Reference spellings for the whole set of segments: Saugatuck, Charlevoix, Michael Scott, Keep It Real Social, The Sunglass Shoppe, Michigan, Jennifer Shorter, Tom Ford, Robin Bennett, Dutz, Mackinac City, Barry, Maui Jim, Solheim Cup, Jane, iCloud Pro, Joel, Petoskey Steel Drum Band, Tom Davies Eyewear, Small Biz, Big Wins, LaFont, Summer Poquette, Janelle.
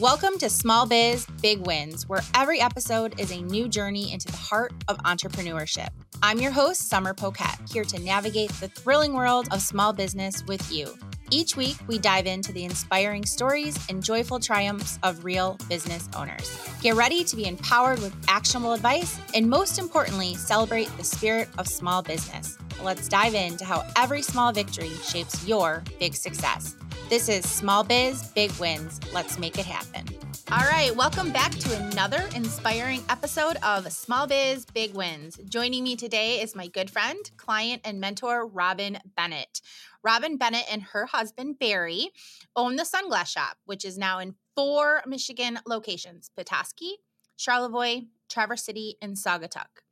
Welcome to Small Biz, Big Wins, where every episode is a new journey into the heart of entrepreneurship. I'm your host, Summer Poquette, here to navigate the thrilling world of small business with you. Each week, we dive into the inspiring stories and joyful triumphs of real business owners. Get ready to be empowered with actionable advice and, most importantly, celebrate the spirit of small business. Let's dive into how every small victory shapes your big success. This is Small Biz, Big Wins. Let's make it happen. All right, welcome back to another inspiring episode of Small Biz, Big Wins. Joining me today is my good friend, client, and mentor, Robin Bennett. Robin Bennett and her husband, Barry, own The Sunglass Shoppe, which is now in 4 Michigan locations, Petoskey, Charlevoix, Traverse City, and Saugatuck.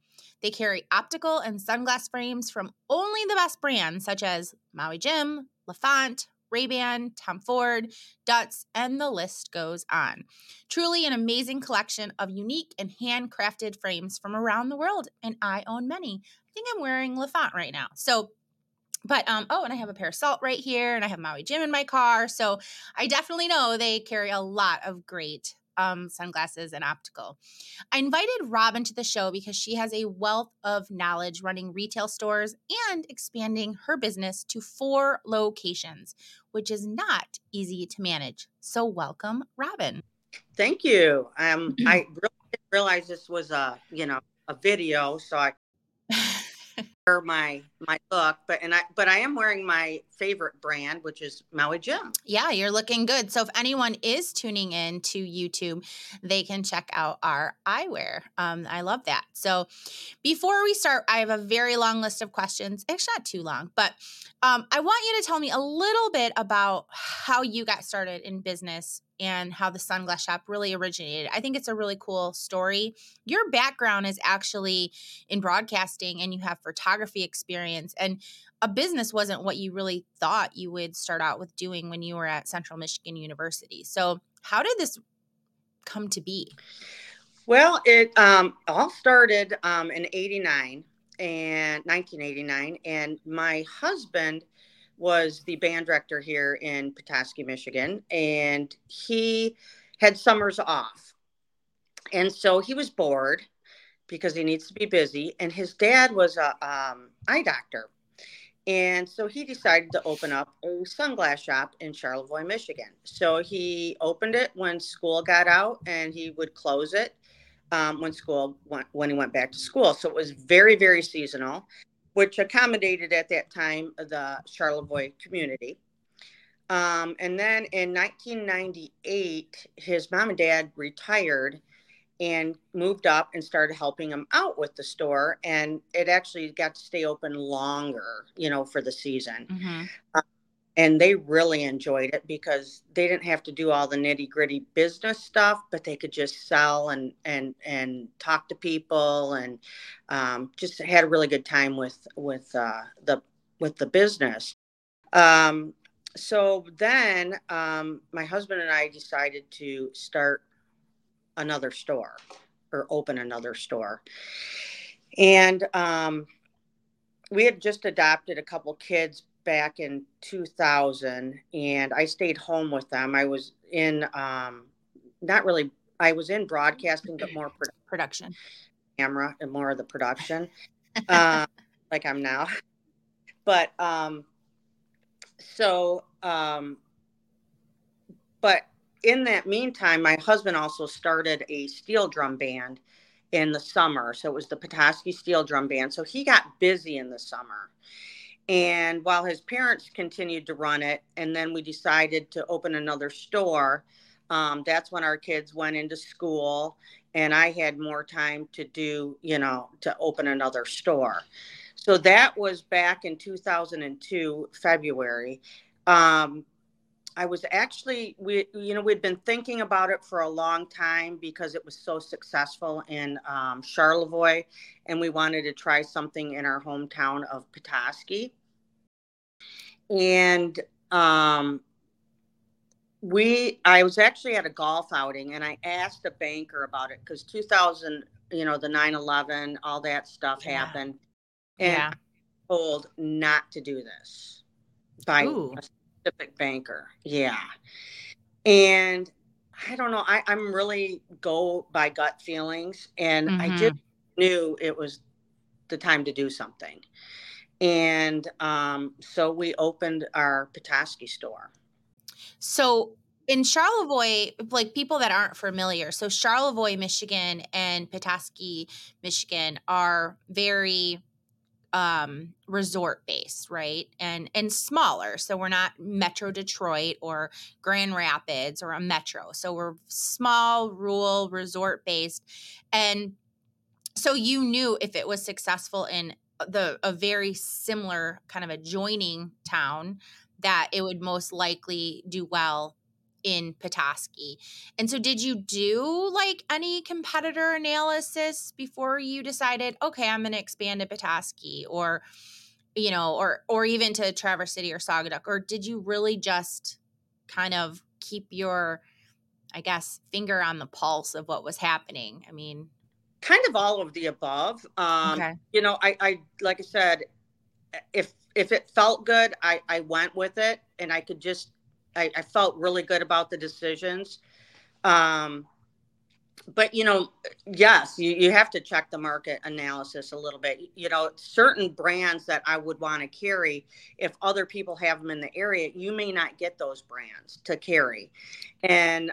They carry optical and sunglass frames from only the best brands, such as Maui Jim, LaFont, Ray-Ban, Tom Ford, Dutz, and the list goes on. Truly an amazing collection of unique and handcrafted frames from around the world, and I own many. I think I'm wearing LaFont right now. And I have a pair of Salt right here, and I have Maui Jim in my car, so I definitely know they carry a lot of great sunglasses and optical. I invited Robin to the show because she has a wealth of knowledge running retail stores and expanding her business to 4 locations, which is not easy to manage. So welcome, Robin. Thank you. I really didn't realize this was a video, so I my look, but I am wearing my favorite brand, which is Maui Jim. Yeah, you're looking good. So if anyone is tuning in to YouTube, they can check out our eyewear. I love that. So before we start, I have a very long list of questions. It's not too long, but I want you to tell me a little bit about how you got started in business and how the Sunglass Shoppe really originated. I think it's a really cool story. Your background is actually in broadcasting, and you have photography experience, and a business wasn't what you really thought you would start out with doing when you were at Central Michigan University. So how did this come to be? Well, it all started in 1989, and my husband was the band director here in Petoskey, Michigan, and he had summers off. And so he was bored because he needs to be busy. And his dad was a eye doctor. And so he decided to open up a sunglass shop in Charlevoix, Michigan. So he opened it when school got out, and he would close it when he went back to school. So it was very, very seasonal, which accommodated at that time the Charlevoix community. And then in 1998, his mom and dad retired and moved up and started helping him out with the store. And it actually got to stay open longer, for the season. Mm-hmm. And they really enjoyed it because they didn't have to do all the nitty-gritty business stuff, but they could just sell and talk to people, and just had a really good time with the business. So then my husband and I decided to start another store or open another store, and we had just adopted a couple kids back in 2000, and I stayed home with them. I was in in broadcasting, but more production, camera, and more of the production, like I'm now. But but in that meantime, my husband also started a steel drum band in the summer. So it was the Petoskey Steel Drum Band. So he got busy in the summer. And while his parents continued to run it, and then we decided to open another store, that's when our kids went into school, and I had more time to do, to open another store. So that was back in 2002, February. I was actually, we'd been thinking about it for a long time because it was so successful in Charlevoix, and we wanted to try something in our hometown of Petoskey. And I was actually at a golf outing, and I asked a banker about it because 2000, the 9/11, all that stuff happened. And I was told not to do this by a specific banker. Yeah. And I don't know. I'm really go by gut feelings. And mm-hmm. I just knew it was the time to do something. And so we opened our Petoskey store. So in Charlevoix, like people that aren't familiar, so Charlevoix, Michigan and Petoskey, Michigan are very resort based, right? And smaller. So we're not Metro Detroit or Grand Rapids or a metro. So we're small, rural, resort based. And so you knew if it was successful in a very similar kind of adjoining town that it would most likely do well in Petoskey. And so did you do like any competitor analysis before you decided, okay, I'm going to expand to Petoskey or, you know, or even to Traverse City or Saugatuck, or did you really just kind of keep your, I guess, finger on the pulse of what was happening? I mean, kind of all of the above. Okay. You know, I, like I said, if it felt good, I went with it and I could just, I felt really good about the decisions. But, you know, yes, you have to check the market analysis a little bit. You know, certain brands that I would want to carry, if other people have them in the area, you may not get those brands to carry. And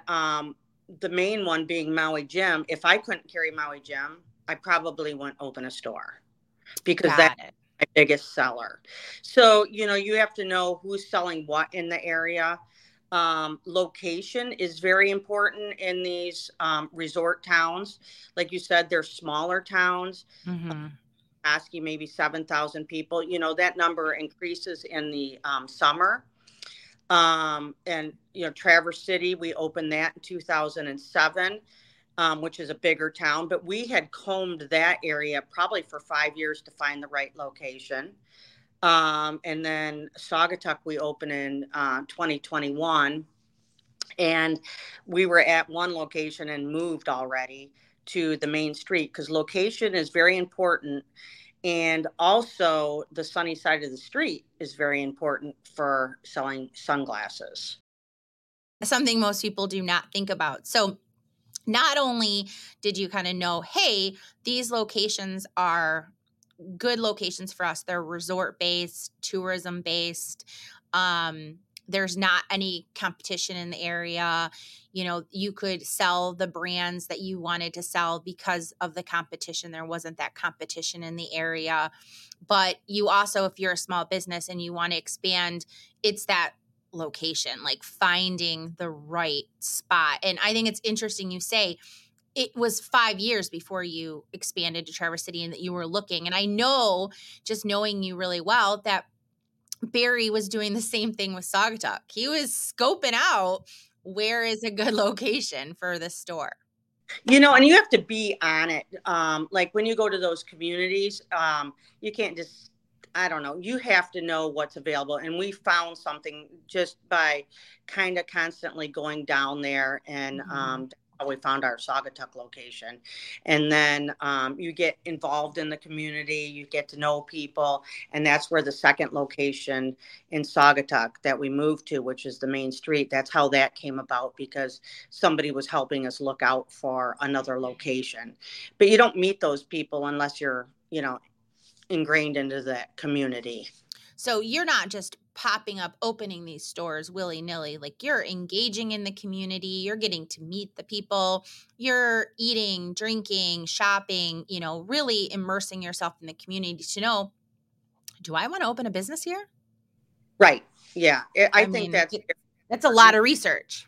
the main one being Maui Jim. If I couldn't carry Maui Jim, I probably wouldn't open a store because that's my biggest seller. So, you know, you have to know who's selling what in the area. Location is very important in these resort towns. Like you said, they're smaller towns. Mm-hmm. Asking maybe 7,000 people. You know, that number increases in the summer. And, you know, Traverse City, we opened that in 2007, which is a bigger town. But we had combed that area probably for 5 years to find the right location. And then Saugatuck, we opened in 2021. And we were at one location and moved already to the main street because location is very important. And also the sunny side of the street is very important for selling sunglasses. Something most people do not think about. So not only did you kind of know, hey, these locations are good locations for us. They're resort-based, tourism-based. There's not any competition in the area. You know, you could sell the brands that you wanted to sell because of the competition. There wasn't that competition in the area. But you also, if you're a small business and you want to expand, it's that location, like finding the right spot. And I think it's interesting you say it was 5 years before you expanded to Traverse City and that you were looking. And I know, just knowing you really well, that Barry was doing the same thing with Saugatuck. He was scoping out where is a good location for the store. You know, and you have to be on it. Like when you go to those communities, you can't just, I don't know, you have to know what's available. And we found something just by kind of constantly going down there and, we found our Saugatuck location. And then you get involved in the community, you get to know people. And that's where the second location in Saugatuck that we moved to, which is the main street, that's how that came about because somebody was helping us look out for another location. But you don't meet those people unless you're, you know, ingrained into that community. So you're not just popping up, opening these stores willy-nilly, like you're engaging in the community, you're getting to meet the people, you're eating, drinking, shopping, you know, really immersing yourself in the community to know, do I want to open a business here? Right. Yeah. I think that's a lot of research.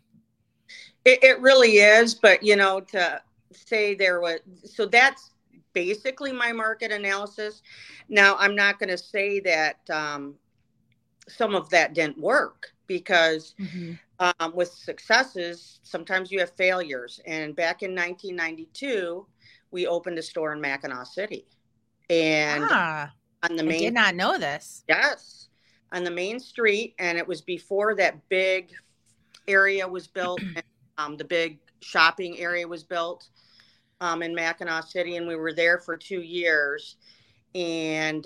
It really is. But, you know, to say there was, so that's basically my market analysis. Now, I'm not going to say that, some of that didn't work because with successes, sometimes you have failures. And back in 1992, we opened a store in Mackinac City. And on the main, I did not know this. Yes, on the main street. And it was before that big area was built. And, the big shopping area was built in Mackinac City. And we were there for 2 years. And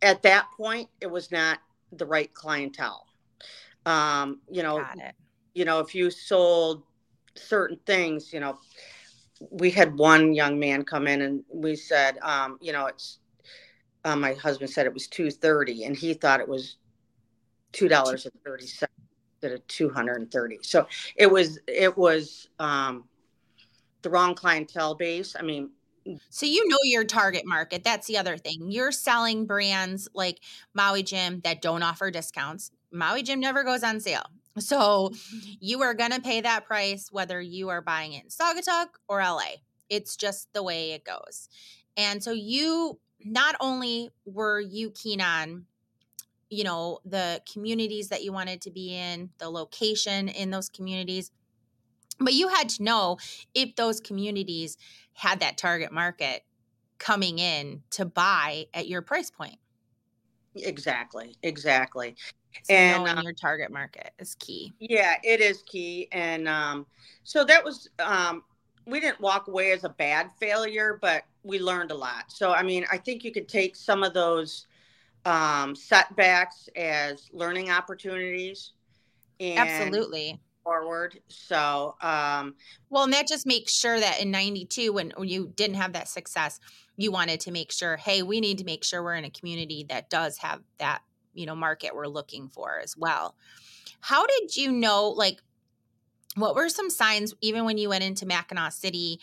at that point, it was not the right clientele. You know, you know, if you sold certain things, you know, we had one young man come in and we said, you know, it's, my husband said it was $2.30 and he thought it was $2.30 instead of $230. So it was, the wrong clientele base. I mean, so you know your target market. That's the other thing. You're selling brands like Maui Jim that don't offer discounts. Maui Jim never goes on sale. So you are going to pay that price whether you are buying it in Saugatuck or LA. It's just the way it goes. And so you, not only were you keen on, you know, the communities that you wanted to be in, the location in those communities, but you had to know if those communities had that target market coming in to buy at your price point. Exactly. So and knowing your target market is key. Yeah, it is key. And so that was, we didn't walk away as a bad failure, but we learned a lot. So, I mean, I think you could take some of those setbacks as learning opportunities. And absolutely. Forward. So, well, and that just makes sure that in 92, when you didn't have that success, you wanted to make sure, hey, we need to make sure we're in a community that does have that, you know, market we're looking for as well. How did you know, like, what were some signs, even when you went into Mackinac City,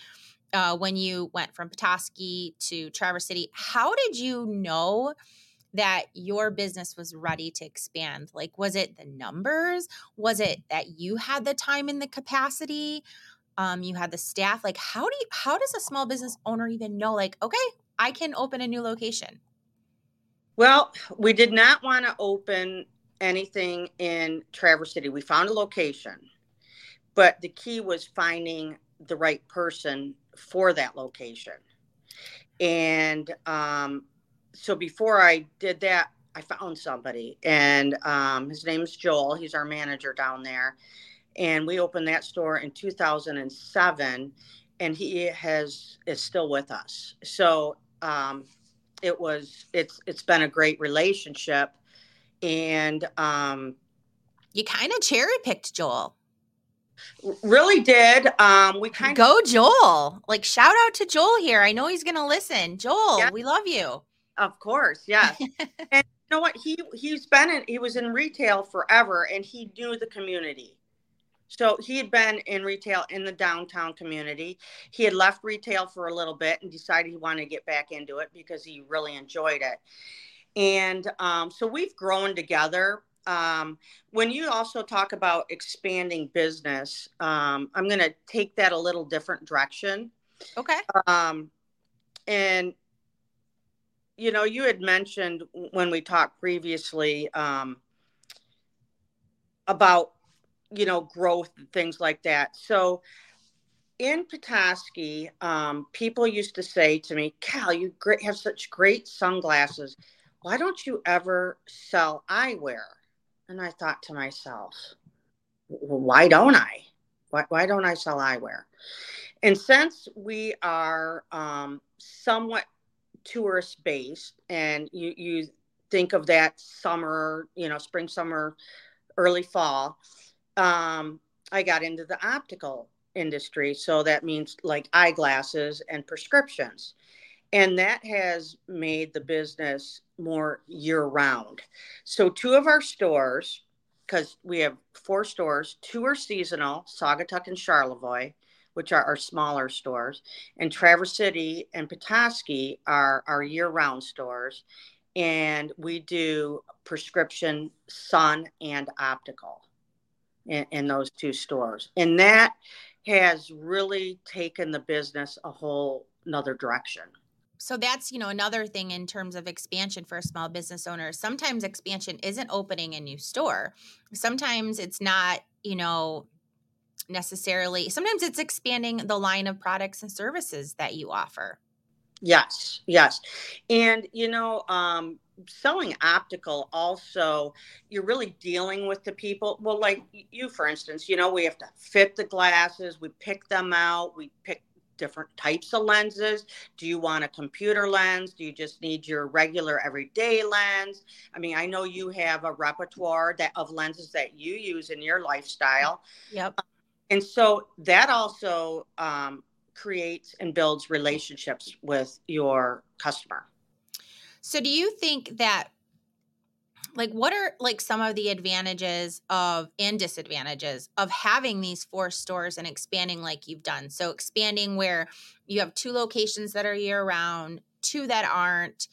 when you went from Petoskey to Traverse City, how did you know that your business was ready to expand? Like, was it the numbers? Was it that you had the time and the capacity? You had the staff? Like, how does a small business owner even know, like, okay, I can open a new location? Well, we did not want to open anything in Traverse City. We found a location, but the key was finding the right person for that location. And, so before I did that, I found somebody, and his name's Joel. He's our manager down there. And we opened that store in 2007, and he is still with us. So it's been a great relationship. And you kind of cherry picked Joel. Really did. We kind of go Joel, like shout out to Joel here. I know he's going to listen. Joel, yeah. We love you. Of course. Yes. And you know what? He was in retail forever, and he knew the community. So he had been in retail in the downtown community. He had left retail for a little bit and decided he wanted to get back into it because he really enjoyed it. And so we've grown together. When you also talk about expanding business, I'm going to take that a little different direction. Okay. And you know, you had mentioned when we talked previously about, you know, growth and things like that. So in Petoskey, people used to say to me, Cal, you have such great sunglasses. Why don't you ever sell eyewear? And I thought to myself, well, why don't I? Why don't I sell eyewear? And since we are somewhat tourist based, and you think of that summer, you know, spring, summer, early fall, I got into the optical industry. So that means like eyeglasses and prescriptions. And that has made the business more year round. So two of our stores, because we have four stores, two are seasonal, Saugatuck and Charlevoix, which are our smaller stores, and Traverse City and Petoskey are our year-round stores, and we do prescription, sun, and optical in those two stores. And that has really taken the business a whole nother direction. So that's, you know, another thing in terms of expansion for a small business owner. Sometimes expansion isn't opening a new store. Sometimes it's not, you know, necessarily. Sometimes it's expanding the line of products and services that you offer. Yes. And, you know, selling optical also, you're really dealing with the people. Well, like you, for instance, you know, we have to fit the glasses. We pick them out. We pick different types of lenses? Do you want a computer lens? Do you just need your regular everyday lens? I mean, I know you have a repertoire that of lenses that you use in your lifestyle. Yep. And so that also creates and builds relationships with your customer. So do you think that, like, what are, like, some of the advantages of and disadvantages of having these 4 stores and expanding like you've done? So expanding where you have 2 locations that are year-round, 2 that aren't,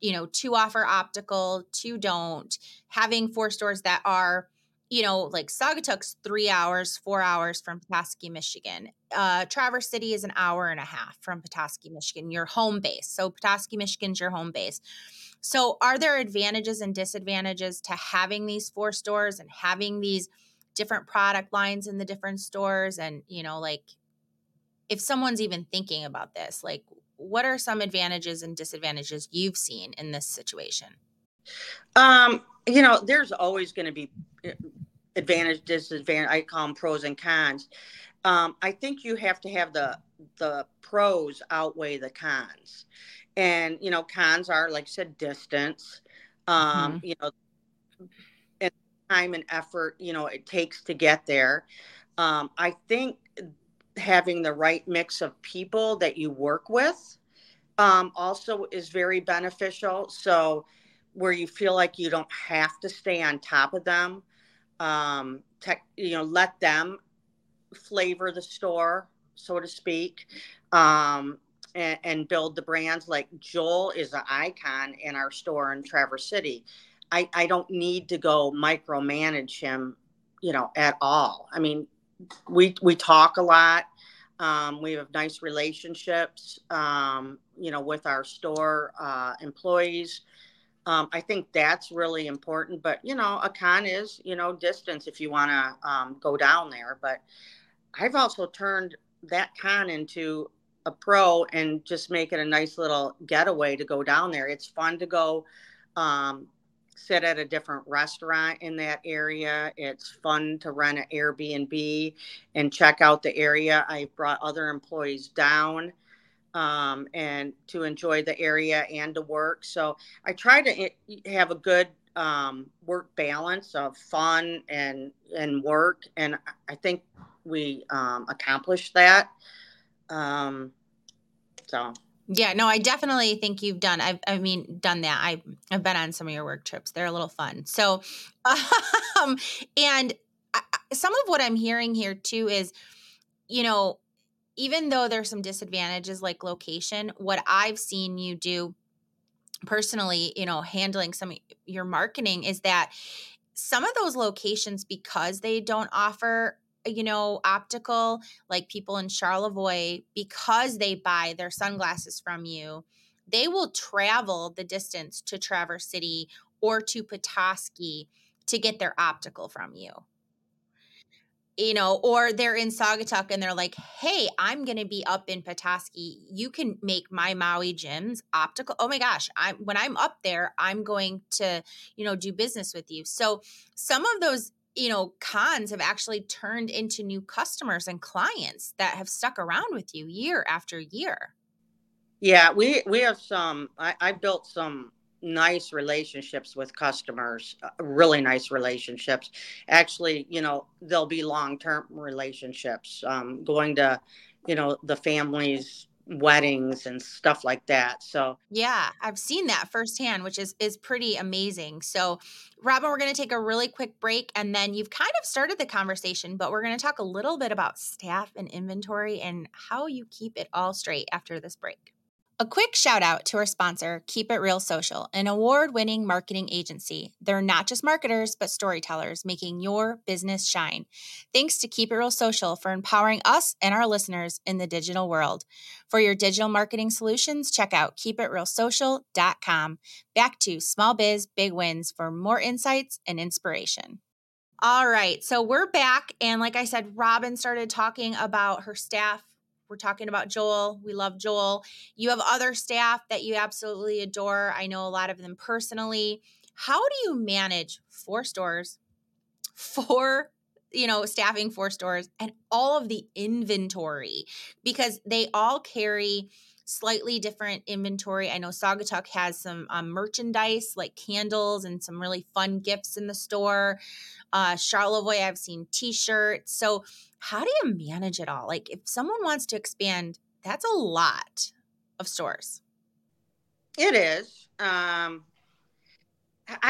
you know, 2 offer optical, 2 don't. Having 4 stores that are, you know, like Saugatuck's 3 hours, 4 hours from Petoskey, Michigan. Traverse City is an hour and a half from Petoskey, Michigan, your home base. So Petoskey, Michigan's your home base. So are there advantages and disadvantages to having these 4 stores and having these different product lines in the different stores? And, you know, like, if someone's even thinking about this, like, what are some advantages and disadvantages you've seen in this situation? You know, there's always going to be advantage, disadvantage. I call them pros and cons. I think you have to have the pros outweigh the cons. And, you know, cons are, like I said, distance, mm-hmm. you know, and time and effort, you know, it takes to get there. I think having the right mix of people that you work with also is very beneficial. So where you feel like you don't have to stay on top of them, you know, let them flavor the store, so to speak. And build the brands. Like Joel is an icon in our store in Traverse City. I don't need to go micromanage him, you know, at all. I mean, we talk a lot. We have nice relationships, you know, with our store employees. I think that's really important. But, you know, a con is, you know, distance if you want to go down there. But I've also turned that con into a pro and just make it a nice little getaway to go down there. It's fun to go sit at a different restaurant in that area. It's fun to rent an Airbnb and check out the area. I brought other employees down and to enjoy the area and to work. So I try to have a good work balance of fun and work. And I think we accomplished that. So yeah, no, I definitely think you've done. Done that. I've been on some of your work trips. They're a little fun. So, and some of what I'm hearing here too is, you know, even though there's some disadvantages like location, what I've seen you do personally, you know, handling some of your marketing is that some of those locations, because they don't offer, you know, optical, like people in Charlevoix, because they buy their sunglasses from you, they will travel the distance to Traverse City or to Petoskey to get their optical from you. You know, or they're in Saugatuck and they're like, hey, I'm going to be up in Petoskey. You can make my Maui Jim's optical. Oh my gosh. When I'm up there, I'm going to, you know, do business with you. So some of those, you know, cons have actually turned into new customers and clients that have stuck around with you year after year. Yeah, we have some, I built some nice relationships with customers, really nice relationships. Actually, you know, they'll be long-term relationships, going to, you know, the family's weddings and stuff like that. So yeah, I've seen that firsthand, which is pretty amazing. So Robin, we're going to take a really quick break, and then you've kind of started the conversation, but we're going to talk a little bit about staff and inventory and how you keep it all straight after this break. A quick shout out to our sponsor, Keep It Real Social, an award-winning marketing agency. They're not just marketers, but storytellers, making your business shine. Thanks to Keep It Real Social for empowering us and our listeners in the digital world. For your digital marketing solutions, check out keepitrealsocial.com. Back to Small Biz, Big Wins for more insights and inspiration. All right, so we're back. And like I said, Robin started talking about her staff. We're talking about Joel. We love Joel. You have other staff that you absolutely adore. I know a lot of them personally. How do you manage 4 stores, 4 you know, staffing four stores and all of the inventory, because they all carry slightly different inventory. I know Saugatuck has some merchandise like candles and some really fun gifts in the store. Charlevoix, I've seen t-shirts. So how do you manage it all? Like if someone wants to expand, that's a lot of stores. It is. I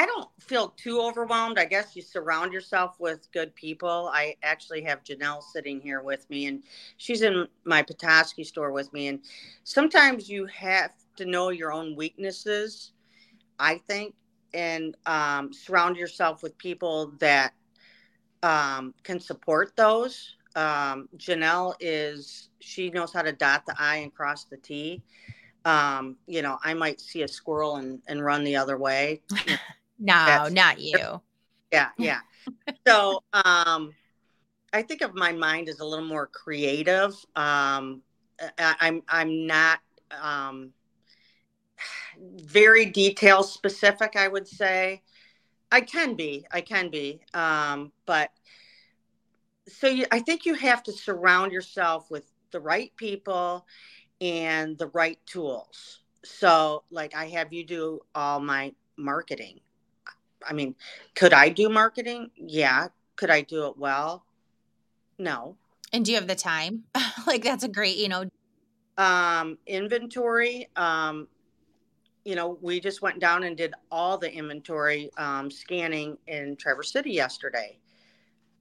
don't feel too overwhelmed. I guess you surround yourself with good people. I actually have Janelle sitting here with me, and she's in my Petoskey store with me. And sometimes you have to know your own weaknesses, I think, and surround yourself with people that can support those. Janelle she knows how to dot the I and cross the T. You know, I might see a squirrel and run the other way. No, not you. Yeah. So, I think of my mind as a little more creative. I'm not, very detail specific, I would say. I can be. But I think you have to surround yourself with the right people and the right tools. So like I have you do all my marketing. I mean, could I do marketing? Yeah. Could I do it well? No. And do you have the time? Like that's a great, inventory. We just went down and did all the inventory scanning in Traverse City yesterday.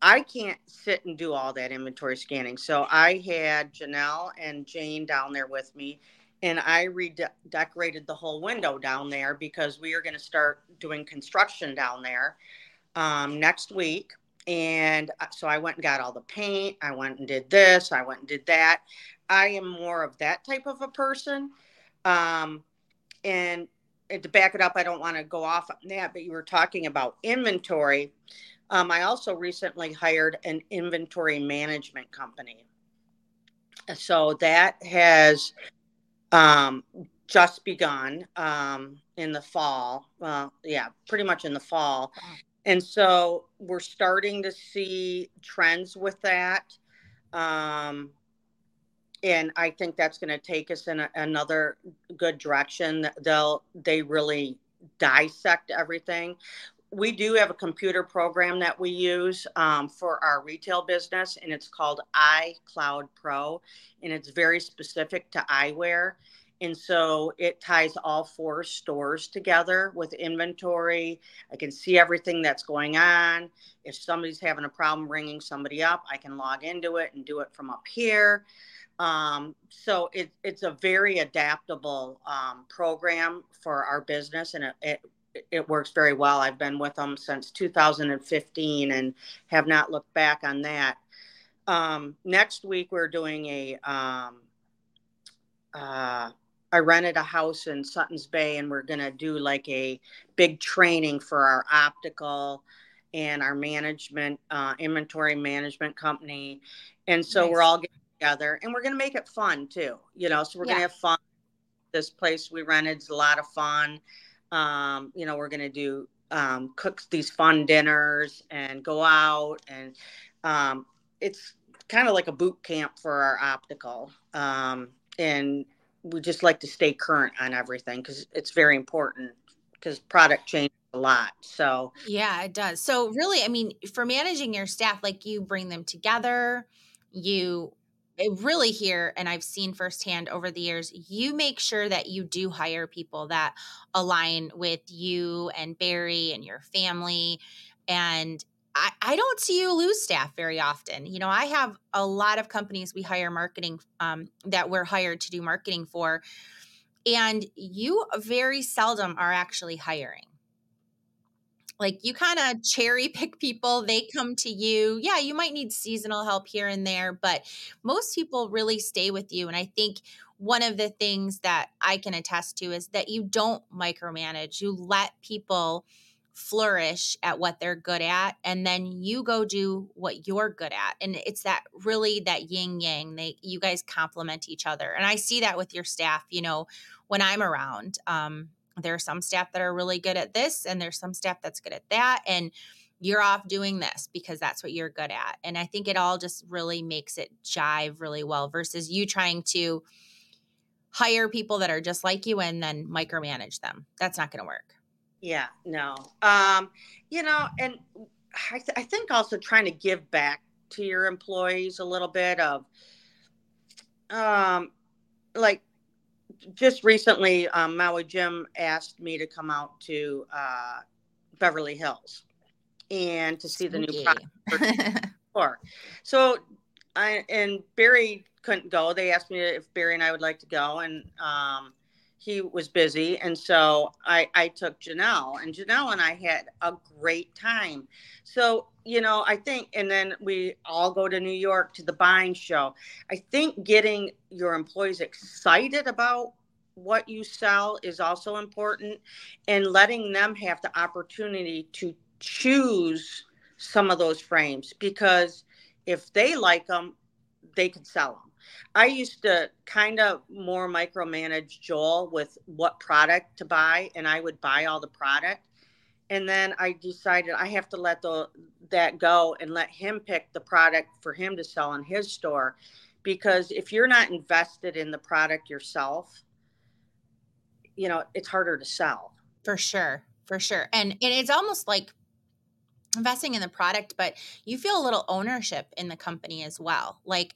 I can't sit and do all that inventory scanning. So I had Janelle and Jane down there with me, and I redecorated the whole window down there because we are going to start doing construction down there next week. And so I went and got all the paint. I went and did this. I went and did that. I am more of that type of a person. And to back it up, I don't want to go off on that, but you were talking about inventory. I also recently hired an inventory management company. So that has just begun in the fall. Well, yeah, pretty much in the fall. And so we're starting to see trends with that. And I think that's going to take us in another good direction. They really dissect everything. We do have a computer program that we use for our retail business, and it's called iCloud Pro, and it's very specific to eyewear. And so it ties all four stores together with inventory. I can see everything that's going on. If somebody's having a problem ringing somebody up, I can log into it and do it from up here. So it's a very adaptable program for our business, and it works very well. I've been with them since 2015 and have not looked back on that. Next week, we're doing I rented a house in Sutton's Bay, and we're going to do like a big training for our optical and our management, inventory management company. And so Nice. We're all getting together, and we're going to make it fun too, so we're going to have fun. This place we rented is a lot of fun. We're going to do, cook these fun dinners and go out, and it's kind of like a boot camp for our optical. And we just like to stay current on everything because it's very important because product changes a lot. So, yeah, it does. So really, I mean, for managing your staff, like you bring them together, really here, and I've seen firsthand over the years, you make sure that you do hire people that align with you and Barry and your family. And I don't see you lose staff very often. I have a lot of companies we hire marketing that we're hired to do marketing for, and you very seldom are actually hiring. Like you kind of cherry pick people. They come to you. Yeah, you might need seasonal help here and there, but most people really stay with you. And I think one of the things that I can attest to is that you don't micromanage. You let people flourish at what they're good at, and then you go do what you're good at. And it's that really that yin yang. You guys complement each other. And I see that with your staff, when I'm around, there are some staff that are really good at this, and there's some staff that's good at that. And you're off doing this because that's what you're good at. And I think it all just really makes it jive really well versus you trying to hire people that are just like you and then micromanage them. That's not going to work. Yeah, no. You know, and I think also trying to give back to your employees a little bit of, like just recently, Maui Jim asked me to come out to, Beverly Hills and to see the new store. So Barry couldn't go. They asked me if Barry and I would like to go, and he was busy. And so I took Janelle, and Janelle and I had a great time. So, you know, I think, and then we all go to New York to the buying show. I think getting your employees excited about what you sell is also important, and letting them have the opportunity to choose some of those frames, because if they like them, they can sell them. I used to kind of more micromanage Joel with what product to buy, and I would buy all the product. And then I decided I have to let that go and let him pick the product for him to sell in his store. Because if you're not invested in the product yourself, you know, it's harder to sell. For sure. For sure. And it's almost like investing in the product, but you feel a little ownership in the company as well. Like,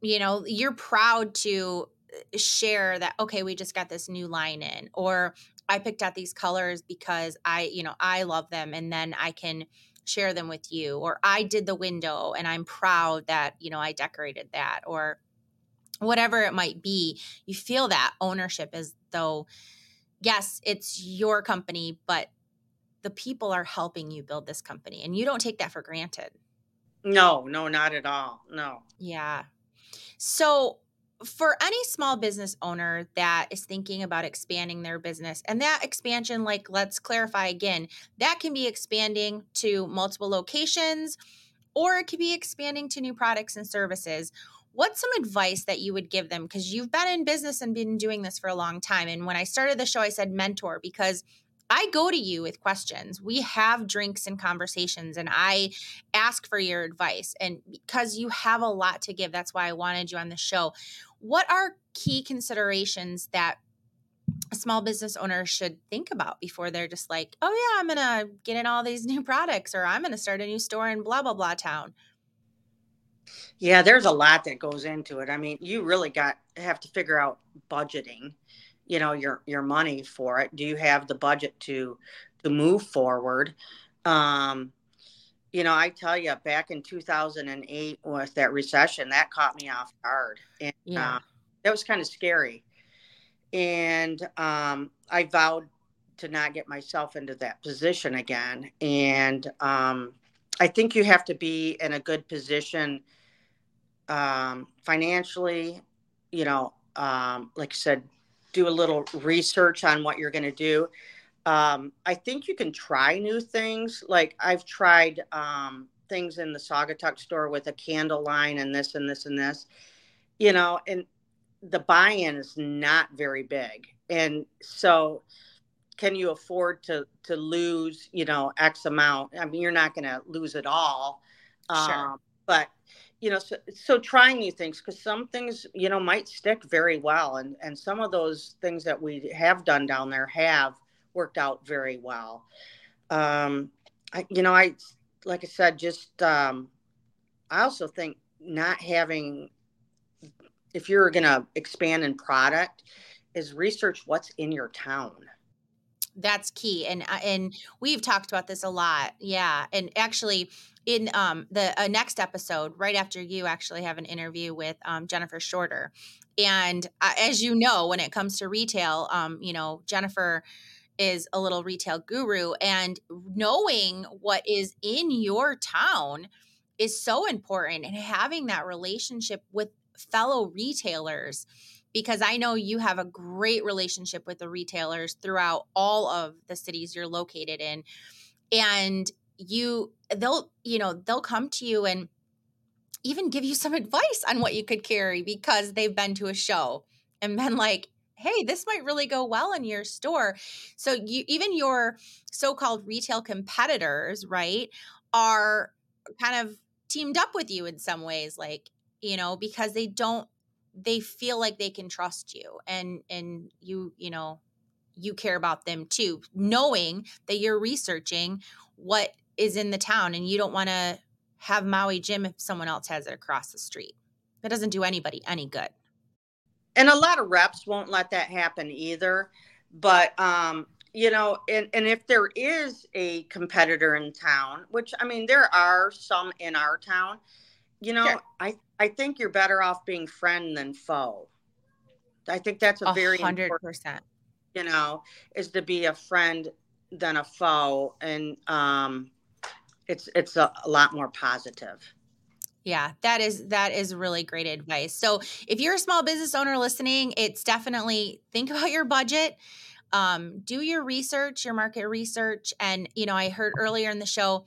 you know, you're proud to share that, okay, we just got this new line in, or I picked out these colors because I love them, and then I can share them with you. Or I did the window and I'm proud that, you know, I decorated that, or whatever it might be. You feel that ownership as though, yes, it's your company, but the people are helping you build this company, and you don't take that for granted. No, not at all. No. Yeah. So for any small business owner that is thinking about expanding their business, and that expansion, like, let's clarify again, that can be expanding to multiple locations, or it could be expanding to new products and services. What's some advice that you would give them? Because you've been in business and been doing this for a long time. And when I started the show, I said mentor, because I go to you with questions. We have drinks and conversations, and I ask for your advice. And because you have a lot to give, that's why I wanted you on the show. What are key considerations that a small business owner should think about before they're just like, oh yeah, I'm going to get in all these new products, or I'm going to start a new store in blah, blah, blah town? Yeah, there's a lot that goes into it. I mean, you really have to figure out budgeting, you know, your money for it. Do you have the budget to move forward? You know, I tell you, back in 2008 with that recession, that caught me off guard. And yeah. That was kind of scary. And I vowed to not get myself into that position again. And I think you have to be in a good position financially, you know, like I said, do a little research on what you're going to do. I think you can try new things. Like I've tried things in the Saugatuck store with a candle line and this and this and this, you know, and the buy-in is not very big. And so can you afford to lose, you know, X amount? I mean, you're not going to lose it all. Sure. But you know, so trying new things, because some things, you know, might stick very well. And some of those things that we have done down there have worked out very well. Like I said, just I also think not having, if you're going to expand in product, is research what's in your town. That's key. And we've talked about this a lot. Yeah. And actually in the next episode, right after you actually have an interview with Jennifer Shorter. And as you know, when it comes to retail, you know, Jennifer is a little retail guru, and knowing what is in your town is so important, and having that relationship with fellow retailers, because I know you have a great relationship with the retailers throughout all of the cities you're located in. And they'll come to you and even give you some advice on what you could carry, because they've been to a show and been like, hey, this might really go well in your store. So you, even your so-called retail competitors, right, are kind of teamed up with you in some ways, like, you know, because they feel like they can trust you and you know, you care about them too, knowing that you're researching what is in the town and you don't want to have Maui Jim if someone else has it across the street. That doesn't do anybody any good. And a lot of reps won't let that happen either. But, you know, and if there is a competitor in town, which, I mean, there are some in our town, you know, sure. I think you're better off being friend than foe. I think that's a very 100%. Important, you know, is to be a friend than a foe. And it's a lot more positive. Yeah, that is really great advice. So if you're a small business owner listening, it's definitely think about your budget, do your research, your market research. And, you know, I heard earlier in the show,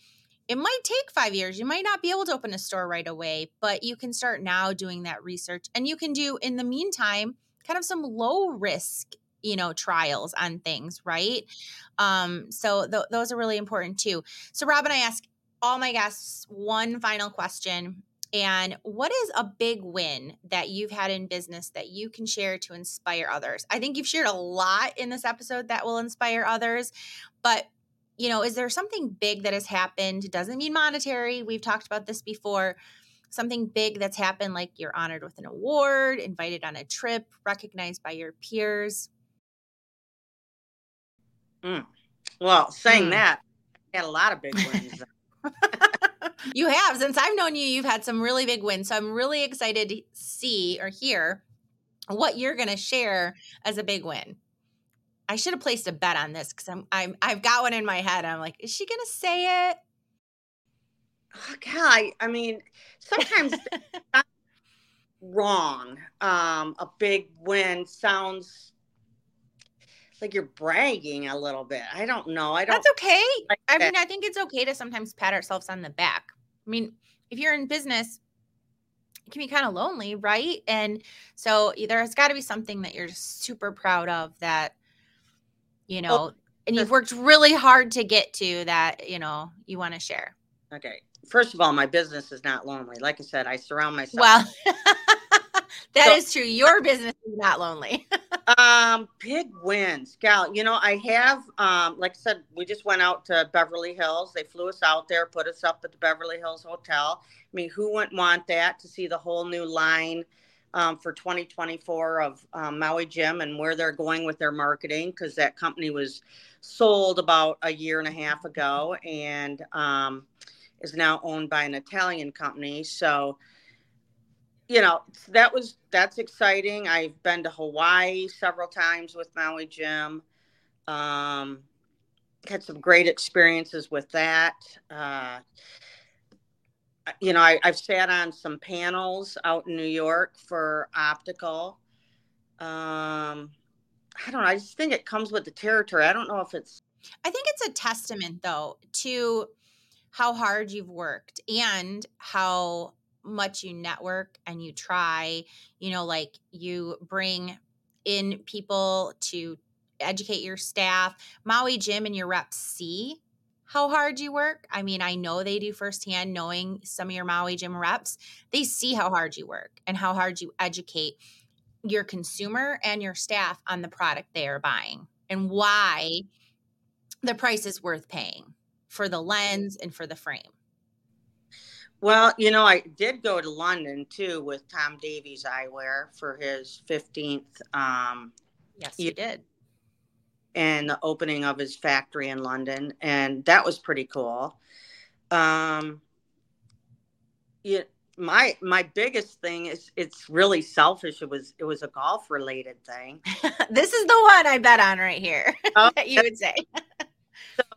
it might take 5 years. You might not be able to open a store right away, but you can start now doing that research. And you can do, in the meantime, kind of some low risk, you know, trials on things, right? So those are really important too. So Robin, I ask all my guests one final question. And what is a big win that you've had in business that you can share to inspire others? I think you've shared a lot in this episode that will inspire others, but you know, is there something big that has happened? It doesn't mean monetary. We've talked about this before. Something big that's happened, like you're honored with an award, invited on a trip, recognized by your peers. Well, saying that, I had a lot of big wins. You have. Since I've known you, you've had some really big wins. So I'm really excited to see or hear what you're going to share as a big win. I should have placed a bet on this because I've got one in my head. I'm like, is she going to say it? Oh, God, I mean, sometimes that's wrong. A big win sounds like you're bragging a little bit. I don't know. That's okay. Like that. I mean, I think it's okay to sometimes pat ourselves on the back. I mean, if you're in business, it can be kind of lonely, right? And so there's got to be something that you're just super proud of that, you know, and you've worked really hard to get to that, you know, you want to share. Okay. First of all, my business is not lonely. Like I said, I surround myself. Well, that is true. Your business is not lonely. Big wins, gal. You know, I have, like I said, we just went out to Beverly Hills. They flew us out there, put us up at the Beverly Hills Hotel. I mean, who wouldn't want that, to see the whole new line for 2024 of Maui Jim and where they're going with their marketing, because that company was sold about a year and a half ago and is now owned by an Italian company. So, you know, that's exciting. I've been to Hawaii several times with Maui Jim. Had some great experiences with that. You know, I've sat on some panels out in New York for optical. I don't know. I just think it comes with the territory. I don't know if it's. I think it's a testament, though, to how hard you've worked and how much you network and you try, you know, like you bring in people to educate your staff. Maui Jim and your reps see how hard you work. I mean, I know they do firsthand, knowing some of your Maui Jim reps. They see how hard you work and how hard you educate your consumer and your staff on the product they are buying and why the price is worth paying for the lens and for the frame. Well, you know, I did go to London, too, with Tom Davies Eyewear for his 15th. Yes, you did. And the opening of his factory in London. And that was pretty cool. My biggest thing is, it's really selfish. It was a golf related thing. This is the one I bet on right here. That you would say.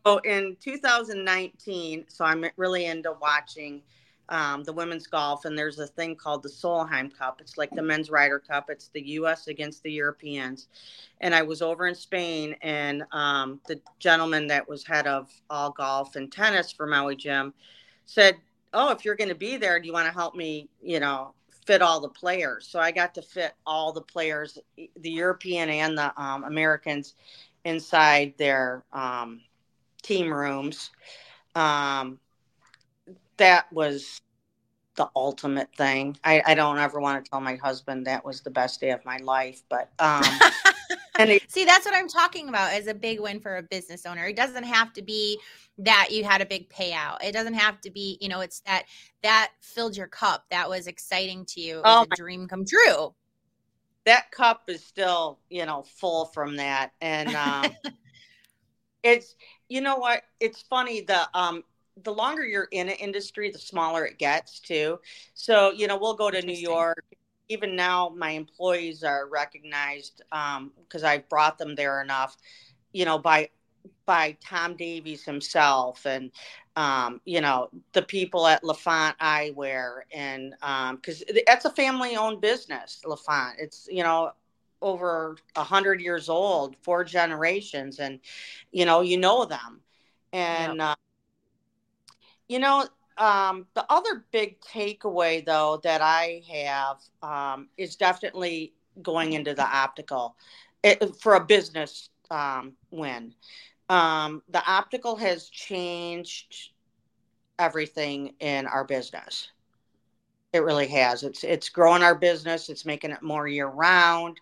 So in 2019, so I'm really into watching the women's golf, and there's a thing called the Solheim Cup. It's like the men's Ryder Cup. It's the U.S. against the Europeans. And I was over in Spain, and the gentleman that was head of all golf and tennis for Maui Jim said, oh, if you're going to be there, do you want to help me, you know, fit all the players. So I got to fit all the players, the European and the Americans, inside their team rooms. That was the ultimate thing. I don't ever want to tell my husband that was the best day of my life, but and it, see, that's what I'm talking about as a big win for a business owner. It doesn't have to be that you had a big payout. It doesn't have to be, you know, it's that filled your cup. That was exciting to you. It was a dream come true. That cup is still, you know, full from that. And it's, you know what, it's funny, the longer you're in an industry, the smaller it gets too. So, you know, we'll go to New York. Even now, my employees are recognized because I've brought them there enough, you know, by Tom Davies himself and, you know, the people at LaFont Eyewear. And because that's a family owned business, LaFont. It's, you know, over 100 years old, 4 generations. And, you know them. And, yep. The other big takeaway, though, that I have is definitely going into the optical for a business win. The optical has changed everything in our business. It really has. It's growing our business. It's making it more year-round.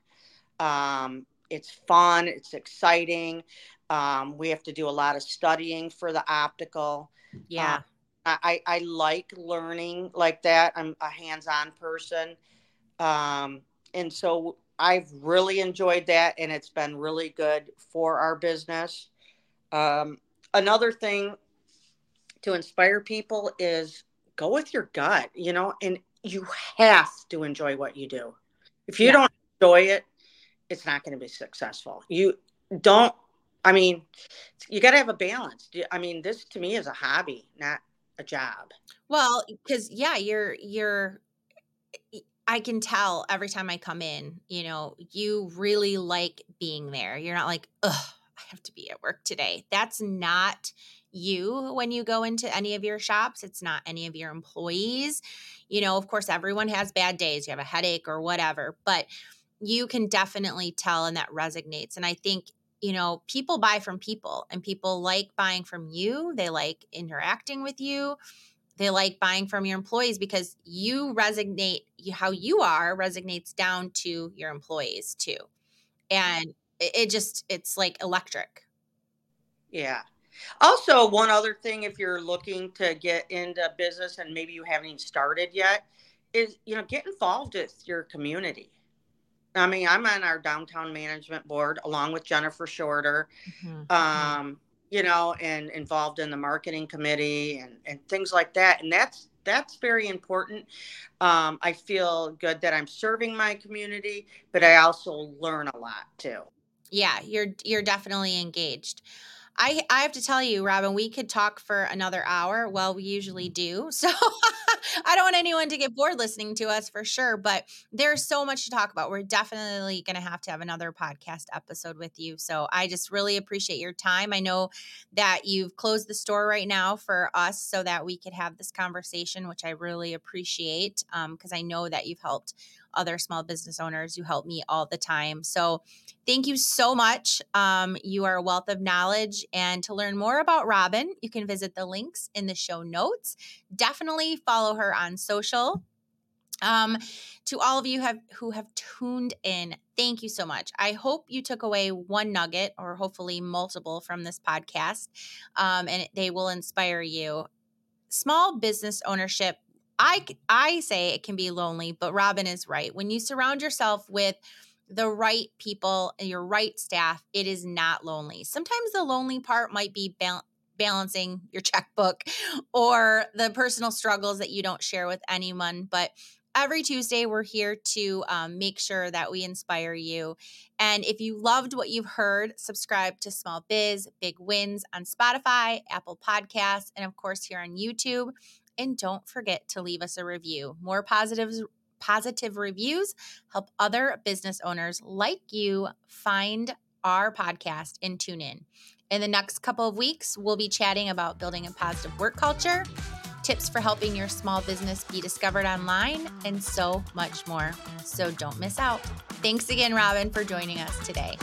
It's fun. It's exciting. We have to do a lot of studying for the optical. Yeah. I like learning like that. I'm a hands-on person. And so I've really enjoyed that, and it's been really good for our business. Another thing to inspire people is go with your gut, you know, and you have to enjoy what you do. If you don't enjoy it, it's not going to be successful. You got to have a balance. I mean, this to me is a hobby, not a job. Well, because I can tell every time I come in, you know, you really like being there. You're not like, ugh, I have to be at work today. That's not you when you go into any of your shops. It's not any of your employees. You know, of course, everyone has bad days. You have a headache or whatever, but you can definitely tell, and that resonates. And I think, you know, people buy from people, and people like buying from you. They like interacting with you. They like buying from your employees because you resonate, how you are resonates down to your employees too. And it's like electric. Yeah. Also, one other thing, if you're looking to get into business and maybe you haven't even started yet, is, you know, get involved with your community. I mean, I'm on our downtown management board along with Jennifer Shorter, you know, and involved in the marketing committee and things like that. And that's very important. I feel good that I'm serving my community, but I also learn a lot too. Yeah, you're definitely engaged. I have to tell you, Robin, we could talk for another hour. Well, we usually do. So I don't want anyone to get bored listening to us for sure, but there's so much to talk about. We're definitely going to have another podcast episode with you. So I just really appreciate your time. I know that you've closed the store right now for us so that we could have this conversation, which I really appreciate because I know that you've helped other small business owners. You help me all the time. So thank you so much. You are a wealth of knowledge. And to learn more about Robin, you can visit the links in the show notes. Definitely follow her on social. To all of you who have tuned in, thank you so much. I hope you took away one nugget or hopefully multiple from this podcast, and they will inspire you. Small business ownership, I say it can be lonely, but Robin is right. When you surround yourself with the right people and your right staff, it is not lonely. Sometimes the lonely part might be balancing your checkbook or the personal struggles that you don't share with anyone. But every Tuesday, we're here to make sure that we inspire you. And if you loved what you've heard, subscribe to Small Biz, Big Wins on Spotify, Apple Podcasts, and of course here on YouTube. And don't forget to leave us a review. More positive reviews help other business owners like you find our podcast and tune in. In the next couple of weeks, we'll be chatting about building a positive work culture, tips for helping your small business be discovered online, and so much more. So don't miss out. Thanks again, Robin, for joining us today.